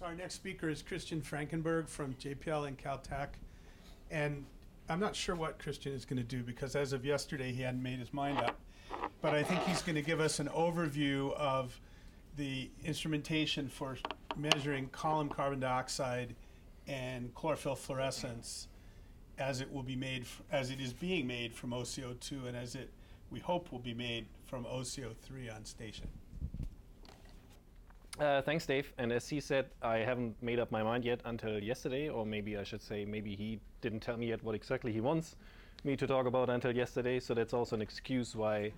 So our next speaker is Christian Frankenberg from JPL and Caltech. And I'm not sure what Christian is going to do because as of yesterday, he hadn't made his mind up. But I think he's going to give us an overview of the instrumentation for measuring column carbon dioxide and chlorophyll fluorescence as it will be made, as it is being made from OCO2 and as it, we hope, will be made from OCO3 on station. Thanks, Dave. And as he said, I haven't made up my mind yet until yesterday, or maybe I should say maybe he didn't tell me yet what exactly he wants me to talk about until yesterday. So that's also an excuse why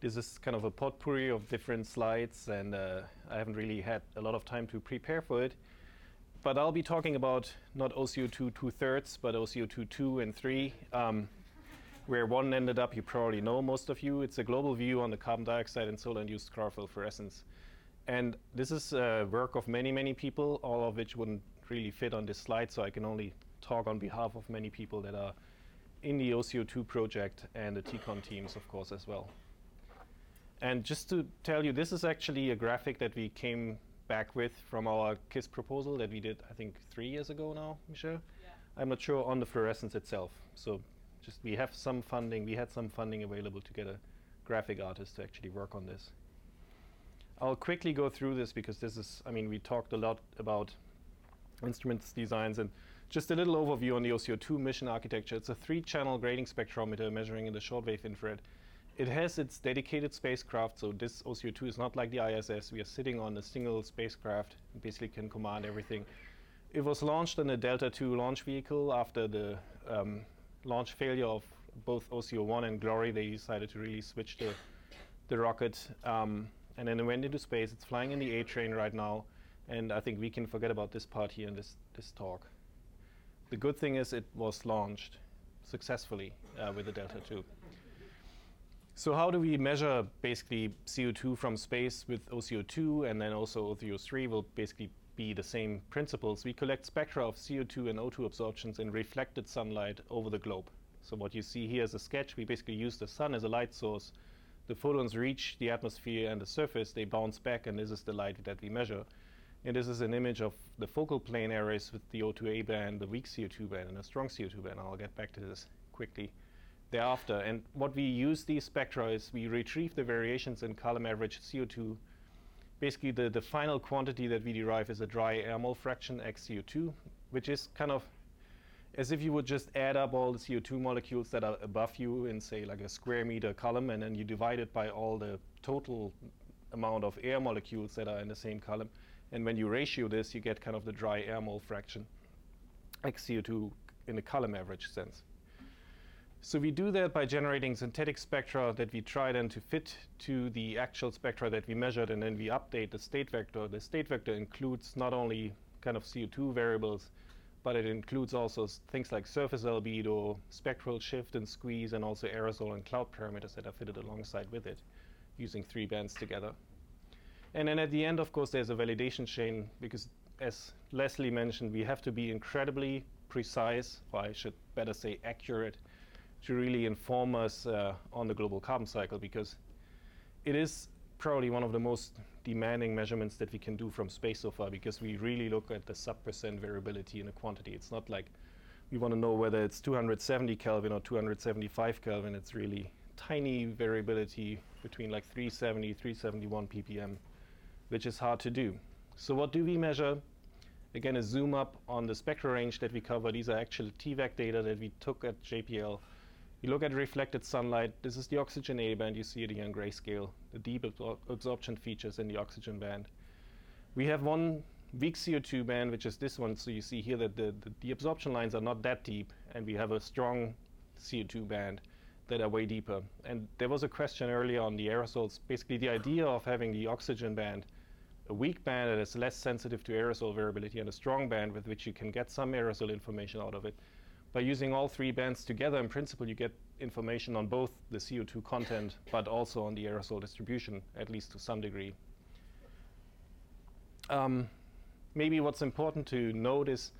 this is kind of a potpourri of different slides, and I haven't really had a lot of time to prepare for it. But I'll be talking about not OCO2 2/3, but OCO2 2 and 3, where one ended up, you probably know, most of you. It's a global view on the carbon dioxide and solar-induced chlorophyll fluorescence. And this is work of many, many people, all of which wouldn't really fit on this slide, so I can only talk on behalf of many people that are in the OCO2 project and the TCON teams, of course, as well. And just to tell you, this is actually a graphic that we came back with from our KISS proposal that we did, I think, 3 years ago now, Michelle? Yeah. I'm not sure on the fluorescence itself. So just we have some funding. We had some funding available to get a graphic artist to actually work on this. I'll quickly go through this because this is, I mean, we talked a lot about instruments designs, and just a little overview on the OCO2 mission architecture. It's a 3-channel grading spectrometer measuring in the shortwave infrared. It has its dedicated spacecraft, so this OCO2 is not like the ISS. We are sitting on a single spacecraft and basically can command everything. It was launched on a Delta II launch vehicle after the launch failure of both OCO-1 and Glory. They decided to really switch the rocket, and then it went into space. It's flying in the A train right now, and I think we can forget about this part here in this talk. The good thing is it was launched successfully with the Delta II. So how do we measure basically CO2 from space with OCO2, and then also OCO3 will basically be the same principles. We collect spectra of CO2 and O2 absorptions in reflected sunlight over the globe. So what you see here is a sketch. We basically use the sun as a light source. The photons reach the atmosphere and the surface. They bounce back, and this is the light that we measure. And this is an image of the focal plane arrays with the O2A band, the weak CO2 band, and a strong CO2 band. I'll get back to this quickly thereafter. And what we use these spectra is we retrieve the variations in column average CO2. Basically, the final quantity that we derive is a dry air mole fraction, XCO2, which is kind of as if you would just add up all the CO2 molecules that are above you in, say, like a square meter column, and then you divide it by all the total amount of air molecules that are in the same column. And when you ratio this, you get kind of the dry air mole fraction, XCO2, in a column average sense. So we do that by generating synthetic spectra that we try then to fit to the actual spectra that we measured, and then we update the state vector. The state vector includes not only kind of CO2 variables, but it includes also things like surface albedo, spectral shift and squeeze, and also aerosol and cloud parameters that are fitted alongside with it using 3 bands together. And then at the end, of course, there's a validation chain because, as Leslie mentioned, we have to be incredibly precise, or I should better say accurate, to really inform us on the global carbon cycle, because it is probably one of the most demanding measurements that we can do from space so far, because we really look at the sub-percent variability in a quantity. It's not like we want to know whether it's 270 Kelvin or 275 Kelvin. It's really tiny variability between like 370, 371 ppm, which is hard to do. So what do we measure? Again, a zoom up on the spectral range that we cover. These are actual TVAC data that we took at JPL. You look at reflected sunlight. This is the oxygen A band. You see it here in grayscale, the deep absorption features in the oxygen band. We have one weak CO2 band, which is this one. So you see here that the absorption lines are not that deep, and we have a strong CO2 band that are way deeper. And there was a question earlier on the aerosols. Basically, the idea of having the oxygen band, a weak band that is less sensitive to aerosol variability, and a strong band with which you can get some aerosol information out of it. By using all 3 bands together, in principle, you get information on both the CO2 content, but also on the aerosol distribution, at least to some degree. Maybe what's important to note is,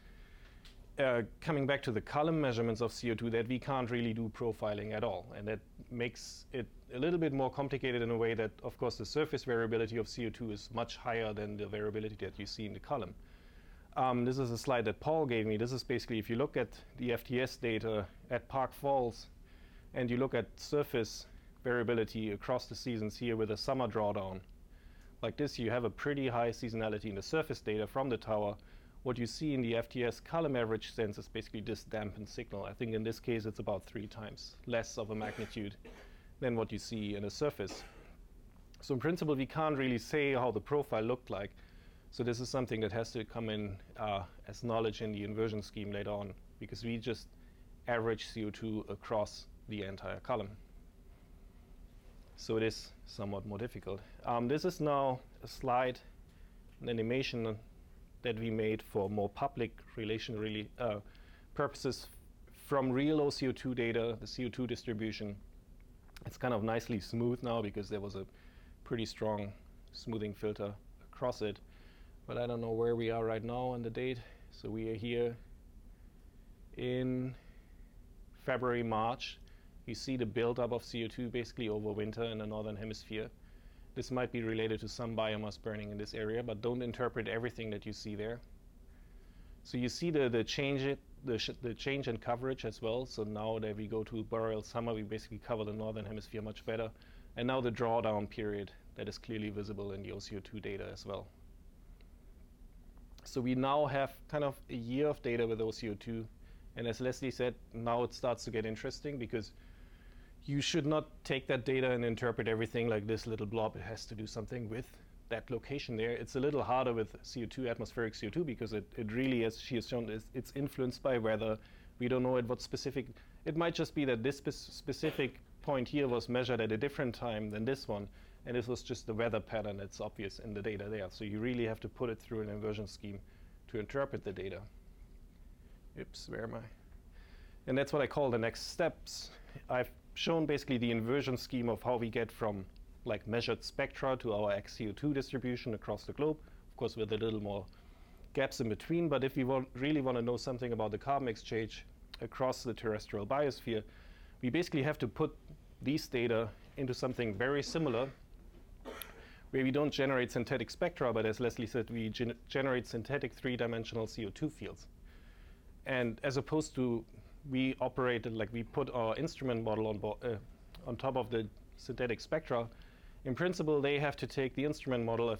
coming back to the column measurements of CO2, that we can't really do profiling at all. And that makes it a little bit more complicated in a way that, of course, the surface variability of CO2 is much higher than the variability that you see in the column. This is a slide that Paul gave me. This is basically, if you look at the FTS data at Park Falls and you look at surface variability across the seasons here with a summer drawdown like this, you have a pretty high seasonality in the surface data from the tower. What you see in the FTS column average sense is basically this dampened signal. I think in this case it's about 3 times less of a magnitude than what you see in the surface. So in principle, we can't really say how the profile looked like. So this is something that has to come in as knowledge in the inversion scheme later on, because we just average CO2 across the entire column. So it is somewhat more difficult. This is now a slide, an animation that we made for more public relation really purposes from real OCO2 data, the CO2 distribution. It's kind of nicely smooth now because there was a pretty strong smoothing filter across it. But I don't know where we are right now on the date. So we are here in February, March. You see the buildup of CO2 basically over winter in the northern hemisphere. This might be related to some biomass burning in this area, but don't interpret everything that you see there. So you see the change in coverage as well. So now that we go to boreal summer, we basically cover the northern hemisphere much better. And now the drawdown period that is clearly visible in the OCO2 data as well. So we now have kind of a year of data with OCO2. And as Leslie said, now it starts to get interesting because you should not take that data and interpret everything like this little blob. It has to do something with that location there. It's a little harder with CO2, atmospheric CO2, because it really, as she has shown, it's influenced by weather. We don't know at what specific. It might just be that this specific point here was measured at a different time than this one, and this was just the weather pattern that's obvious in the data there. So you really have to put it through an inversion scheme to interpret the data. Oops, where am I? And that's what I call the next steps. I've shown basically the inversion scheme of how we get from like measured spectra to our XCO2 distribution across the globe, of course with a little more gaps in between. But if you really want to know something about the carbon exchange across the terrestrial biosphere, we basically have to put these data into something very similar, where we don't generate synthetic spectra, but as Leslie said, we generate synthetic 3-dimensional CO2 fields. And as opposed to, we operated like we put our instrument model on top of the synthetic spectra. In principle, they have to take the instrument model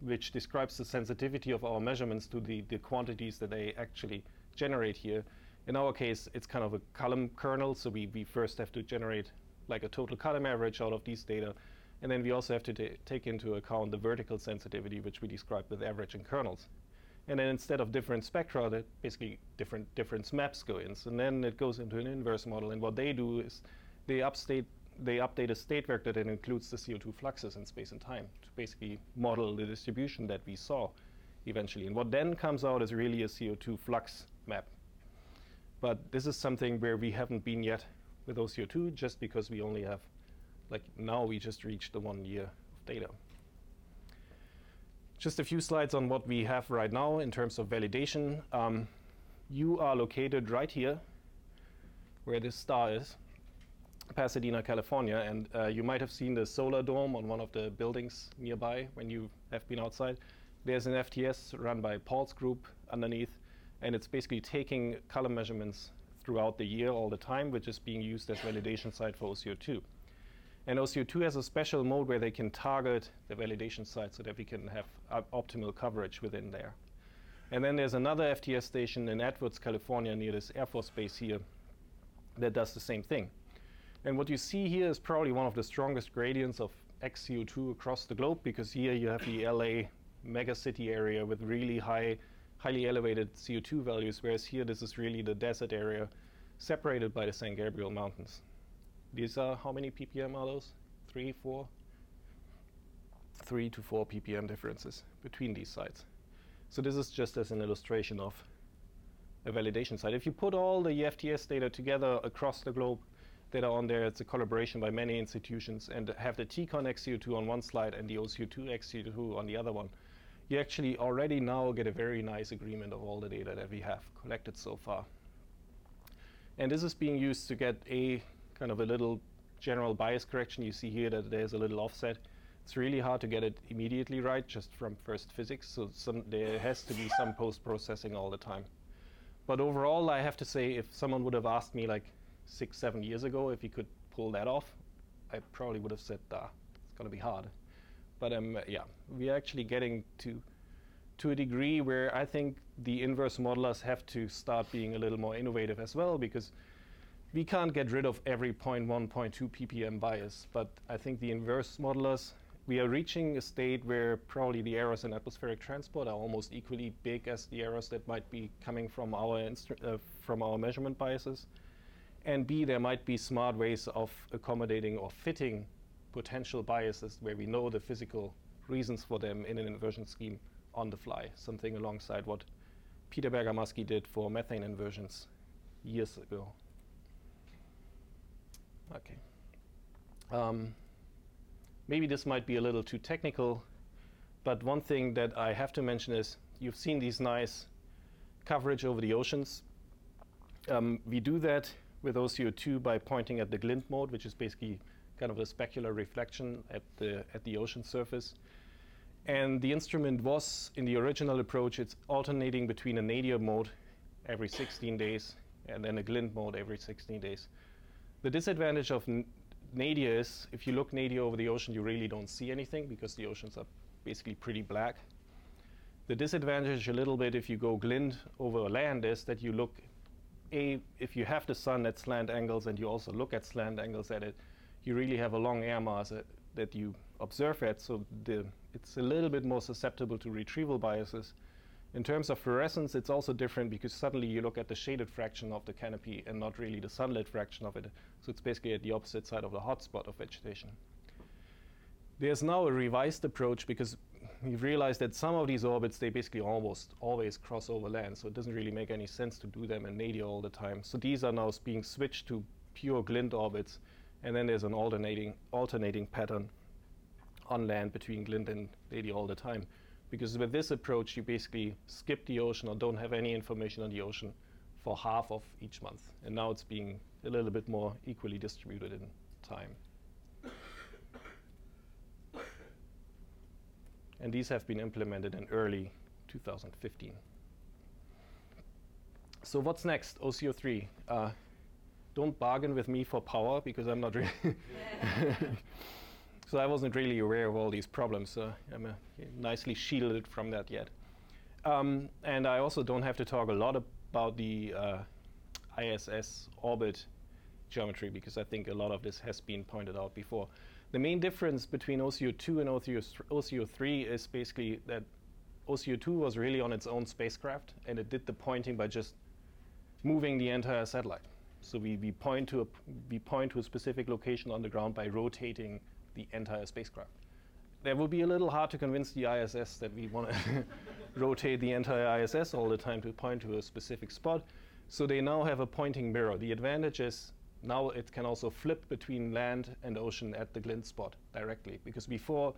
which describes the sensitivity of our measurements to the quantities that they actually generate here. In our case, it's kind of a column kernel, so we first have to generate like a total column average out of these data, and then we also have to take into account the vertical sensitivity, which we describe with average and kernels. And then instead of different spectra, that basically different difference maps go in. So then it goes into an inverse model. And what they do is they update a state vector that includes the CO2 fluxes in space and time to basically model the distribution that we saw eventually. And what then comes out is really a CO2 flux map. But this is something where we haven't been yet with OCO2, just because we only have, like now we just reached the 1 year of data. Just a few slides on what we have right now in terms of validation. You are located right here where this star is, Pasadena, California. And you might have seen the solar dome on one of the buildings nearby when you have been outside. There's an FTS run by Paul's group underneath. And it's basically taking column measurements throughout the year all the time, which is being used as validation site for OCO2. And OCO2 has a special mode where they can target the validation site so that we can have optimal coverage within there. And then there's another FTS station in Edwards, California, near this Air Force base here that does the same thing. And what you see here is probably one of the strongest gradients of XCO2 across the globe, because here you have the LA megacity area with really highly elevated CO2 values, whereas here this is really the desert area separated by the San Gabriel Mountains. These are, how many ppm are those? 3, 4? 3 to 4 ppm differences between these sites. So this is just as an illustration of a validation site. If you put all the EFTS data together across the globe that are on there, it's a collaboration by many institutions, and have the TCON XCO2 on one slide and the OCO2 XCO2 on the other one, you actually already now get a very nice agreement of all the data that we have collected so far. And this is being used to get a kind of a little general bias correction. You see here that there's a little offset It's really hard to get it immediately right just from first physics, so there has to be some post-processing all the time. But overall, I have to say, if someone would have asked me like 6-7 years ago if you could pull that off, I probably would have said, it's going to be hard. But yeah, we're actually getting to a degree where I think the inverse modelers have to start being a little more innovative as well, because we can't get rid of every 0.1, 0.2 ppm bias. But I think the inverse modelers, we are reaching a state where probably the errors in atmospheric transport are almost equally big as the errors that might be coming from our measurement biases. And B, there might be smart ways of accommodating or fitting potential biases where we know the physical reasons for them in an inversion scheme on the fly, something alongside what Peter Bergamaschi did for methane inversions years ago. Okay. Maybe this might be a little too technical, but one thing that I have to mention is you've seen these nice coverage over the oceans. We do that with OCO2 by pointing at the glint mode, which is basically kind of a specular reflection at the ocean surface. And the instrument was, in the original approach, it's alternating between a nadir mode every 16 days and then a glint mode every 16 days. The disadvantage of nadir is if you look nadir over the ocean, you really don't see anything because the oceans are basically pretty black. The disadvantage a little bit if you go glint over land is that you look, if you have the sun at slant angles and you also look at slant angles at it, you really have a long air mass that you observe at, so it's a little bit more susceptible to retrieval biases. In terms of fluorescence, it's also different because suddenly you look at the shaded fraction of the canopy and not really the sunlit fraction of it. So it's basically at the opposite side of the hotspot of vegetation. There's now a revised approach because we've realized that some of these orbits, they basically almost always cross over land, so it doesn't really make any sense to do them in nadir all the time. So these are now being switched to pure glint orbits, and then there's an alternating pattern on land between glint and nadir all the time. Because with this approach, you basically skip the ocean or don't have any information on the ocean for half of each month. And now it's being a little bit more equally distributed in time. And these have been implemented in early 2015. So what's next? OCO3. Don't bargain with me for power, because I'm not really. So I wasn't really aware of all these problems, so I'm nicely shielded from that yet. And I also don't have to talk a lot about the ISS orbit geometry, because I think a lot of this has been pointed out before. The main difference between OCO2 and OCO3 is basically that OCO2 was really on its own spacecraft, and it did the pointing by just moving the entire satellite. So we point to a specific location on the ground by rotating the entire spacecraft. That would be a little hard to convince the ISS that we want to rotate the entire ISS all the time to point to a specific spot. So they now have a pointing mirror. The advantage is now it can also flip between land and ocean at the glint spot directly. Because before,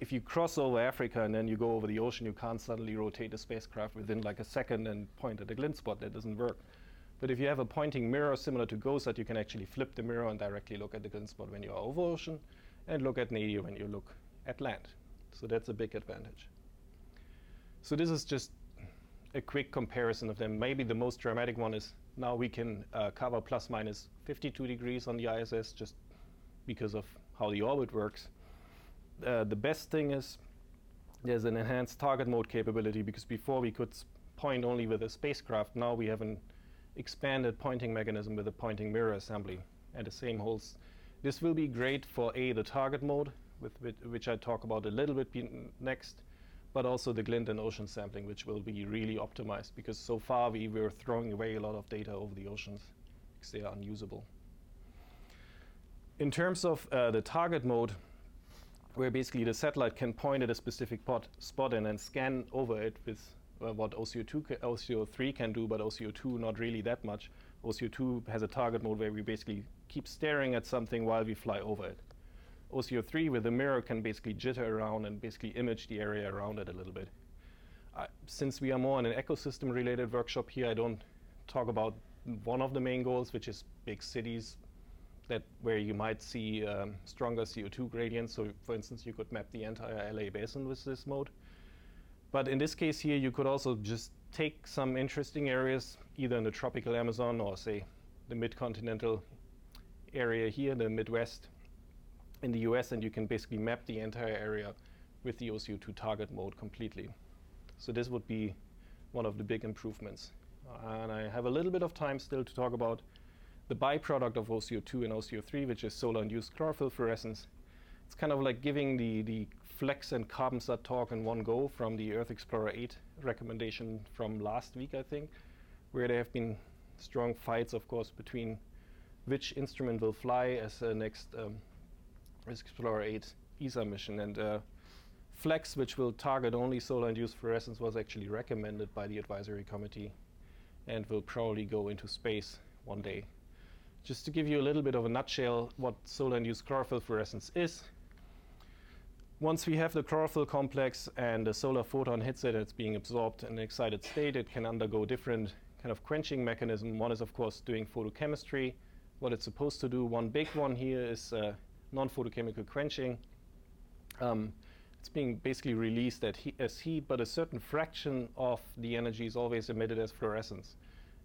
if you cross over Africa and then you go over the ocean, you can't suddenly rotate the spacecraft within like a second and point at the glint spot. That doesn't work. But if you have a pointing mirror similar to GOSAT, you can actually flip the mirror and directly look at the glint spot when you are over ocean, and look at nadir when you look at land. So that's a big advantage. So this is just a quick comparison of them. Maybe the most dramatic one is now we can cover plus minus 52 degrees on the ISS just because of how the orbit works. The best thing is there's an enhanced target mode capability, because before we could point only with a spacecraft. Now we have an expanded pointing mechanism with a pointing mirror assembly, and the same holds. This will be great for A, the target mode, with which I talk about a little bit next, but also the glint and ocean sampling, which will be really optimized, because so far we were throwing away a lot of data over the oceans because they are unusable. In terms of the target mode, where basically the satellite can point at a specific spot and then scan over it with what OCO3 can do, but OCO2 not really that much. OCO2 has a target mode where we basically keep staring at something while we fly over it. OCO3 with a mirror can basically jitter around and basically image the area around it a little bit. Since we are more in an ecosystem-related workshop here, I don't talk about one of the main goals, which is big cities, that where you might see stronger CO2 gradients. So, for instance, you could map the entire LA basin with this mode. But in this case here, you could also just take some interesting areas, either in the tropical Amazon or, say, the mid-continental area here, the Midwest in the US, and you can basically map the entire area with the OCO2 target mode completely. So this would be one of the big improvements. And I have a little bit of time still to talk about the byproduct of OCO2 and OCO3, which is solar-induced chlorophyll fluorescence. It's kind of like giving the FLEX and CarbonSat talk in one go from the Earth Explorer 8 recommendation from last week, I think, where there have been strong fights, of course, between which instrument will fly as the next Earth Explorer 8 ESA mission. And FLEX, which will target only solar-induced fluorescence, was actually recommended by the advisory committee and will probably go into space one day. Just to give you a little bit of a nutshell what solar-induced chlorophyll fluorescence is. Once we have the chlorophyll complex and the solar photon hits it, it's being absorbed in an excited state, it can undergo different kind of quenching mechanism. One is, of course, doing photochemistry, what it's supposed to do. One big one here is non-photochemical quenching. It's being basically released as heat, but a certain fraction of the energy is always emitted as fluorescence.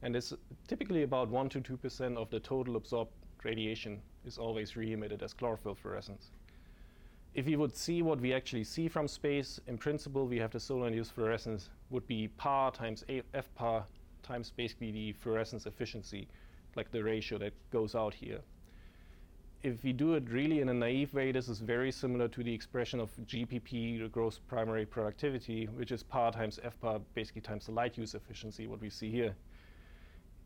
And it's typically about 1 to 2% of the total absorbed radiation is always re-emitted as chlorophyll fluorescence. If you would see what we actually see from space, in principle, we have the solar-induced fluorescence would be PAR times FPAR times basically the fluorescence efficiency, like the ratio that goes out here. If we do it really in a naive way, this is very similar to the expression of GPP, the gross primary productivity, which is PAR times FPAR, basically times the light use efficiency, what we see here.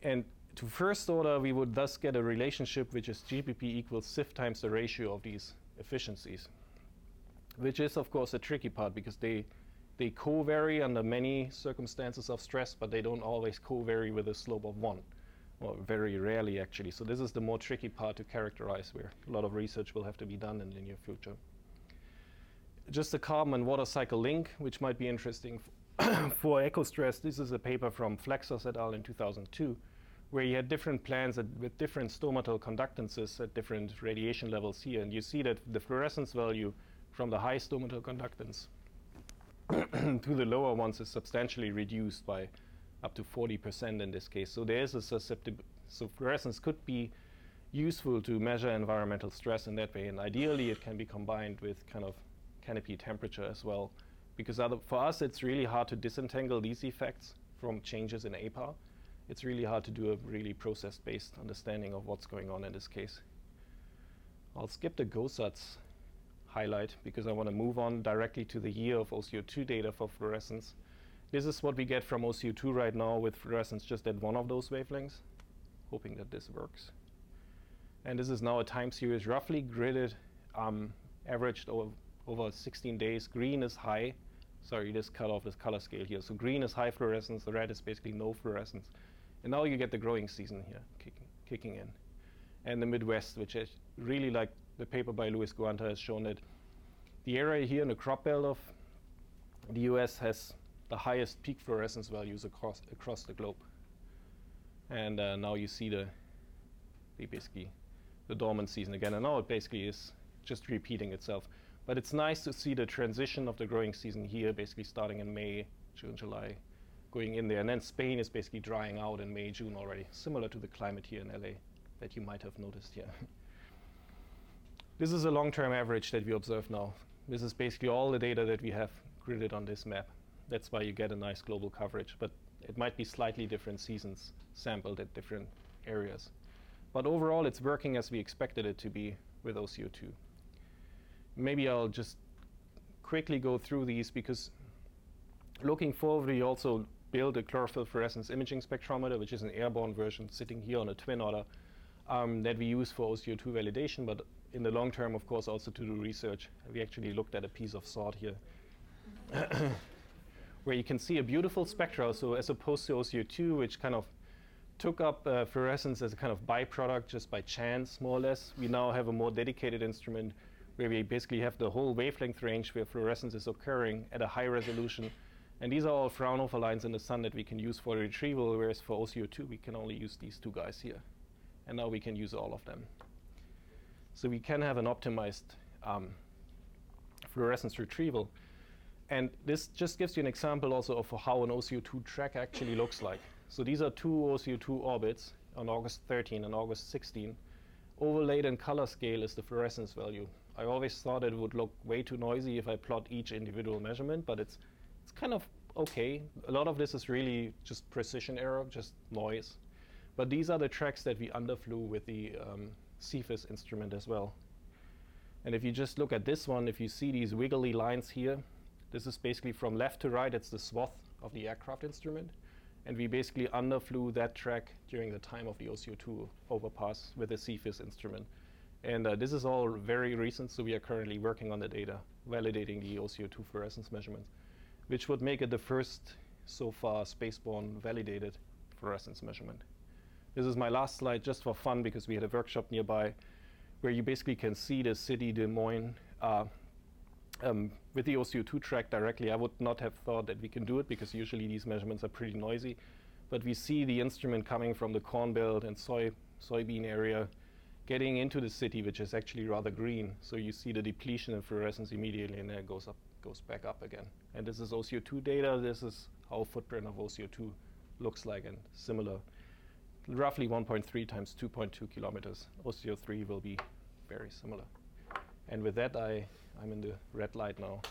And to first order, we would thus get a relationship which is GPP equals SIF times the ratio of these efficiencies, which is, of course, a tricky part because they co-vary under many circumstances of stress, but they don't always co-vary with a slope of 1, or very rarely, actually. So this is the more tricky part to characterize where a lot of research will have to be done in the near future. Just the carbon and water cycle link, which might be interesting for eco-stress. This is a paper from Flexos et al. In 2002, where you had different plants with different stomatal conductances at different radiation levels here. And you see that the fluorescence value from the high stomatal conductance to the lower ones is substantially reduced by up to 40% in this case. So there is a susceptibility. So fluorescence could be useful to measure environmental stress in that way. And ideally, it can be combined with kind of canopy temperature as well. Because for us, it's really hard to disentangle these effects from changes in APAR. It's really hard to do a really process-based understanding of what's going on in this case. I'll skip the GOSAT's highlight because I want to move on directly to the year of OCO2 data for fluorescence. This is what we get from OCO2 right now with fluorescence just at one of those wavelengths, hoping that this works. And this is now a time series roughly gridded, averaged over 16 days. Green is high. Sorry, this cut off this color scale here. So green is high fluorescence, the red is basically no fluorescence. And now you get the growing season here kicking in. And the Midwest, which is really like the paper by Luis Guanta has shown that the area here in the crop belt of the US has the highest peak fluorescence values across the globe. And now you see the dormant season again. And now it basically is just repeating itself. But it's nice to see the transition of the growing season here, basically starting in May, June, July, going in there. And then Spain is basically drying out in May, June already, similar to the climate here in LA that you might have noticed here. This is a long-term average that we observe now. This is basically all the data that we have gridded on this map. That's why you get a nice global coverage. But it might be slightly different seasons sampled at different areas. But overall, it's working as we expected it to be with OCO2. Maybe I'll just quickly go through these because looking forward, we also build a chlorophyll fluorescence imaging spectrometer, which is an airborne version sitting here on a twin otter that we use for OCO2 validation. But in the long term, of course, also to do research. We actually looked at a piece of sod here where you can see a beautiful spectra. So as opposed to OCO2, which kind of took up fluorescence as a kind of byproduct just by chance, more or less, we now have a more dedicated instrument where we basically have the whole wavelength range where fluorescence is occurring at a high resolution. And these are all Fraunhofer lines in the sun that we can use for retrieval, whereas for OCO2, we can only use these two guys here. And now we can use all of them. So we can have an optimized fluorescence retrieval. And this just gives you an example also of how an OCO2 track actually looks like. So these are two OCO2 orbits on August 13 and August 16. Overlaid in color scale is the fluorescence value. I always thought it would look way too noisy if I plot each individual measurement, but it's kind of okay. A lot of this is really just precision error, just noise. But these are the tracks that we underflew with the CFIS instrument as well. And if you just look at this one, if you see these wiggly lines here, this is basically from left to right. It's the swath of the aircraft instrument. And we basically underflew that track during the time of the OCO2 overpass with the CFIS instrument. And this is all very recent, so we are currently working on the data, validating the OCO2 fluorescence measurements, which would make it the first, so far, spaceborne validated fluorescence measurement. This is my last slide, just for fun, because we had a workshop nearby where you basically can see the city Des Moines with the OCO2 track directly. I would not have thought that we can do it, because usually these measurements are pretty noisy. But we see the instrument coming from the corn belt and soybean area, getting into the city, which is actually rather green. So you see the depletion in fluorescence immediately, and then it goes back up again. And this is OCO2 data. This is how footprint of OCO2 looks like, and similar. Roughly 1.3 times 2.2 kilometers. OCO3 will be very similar. And with that, I'm in the red light now.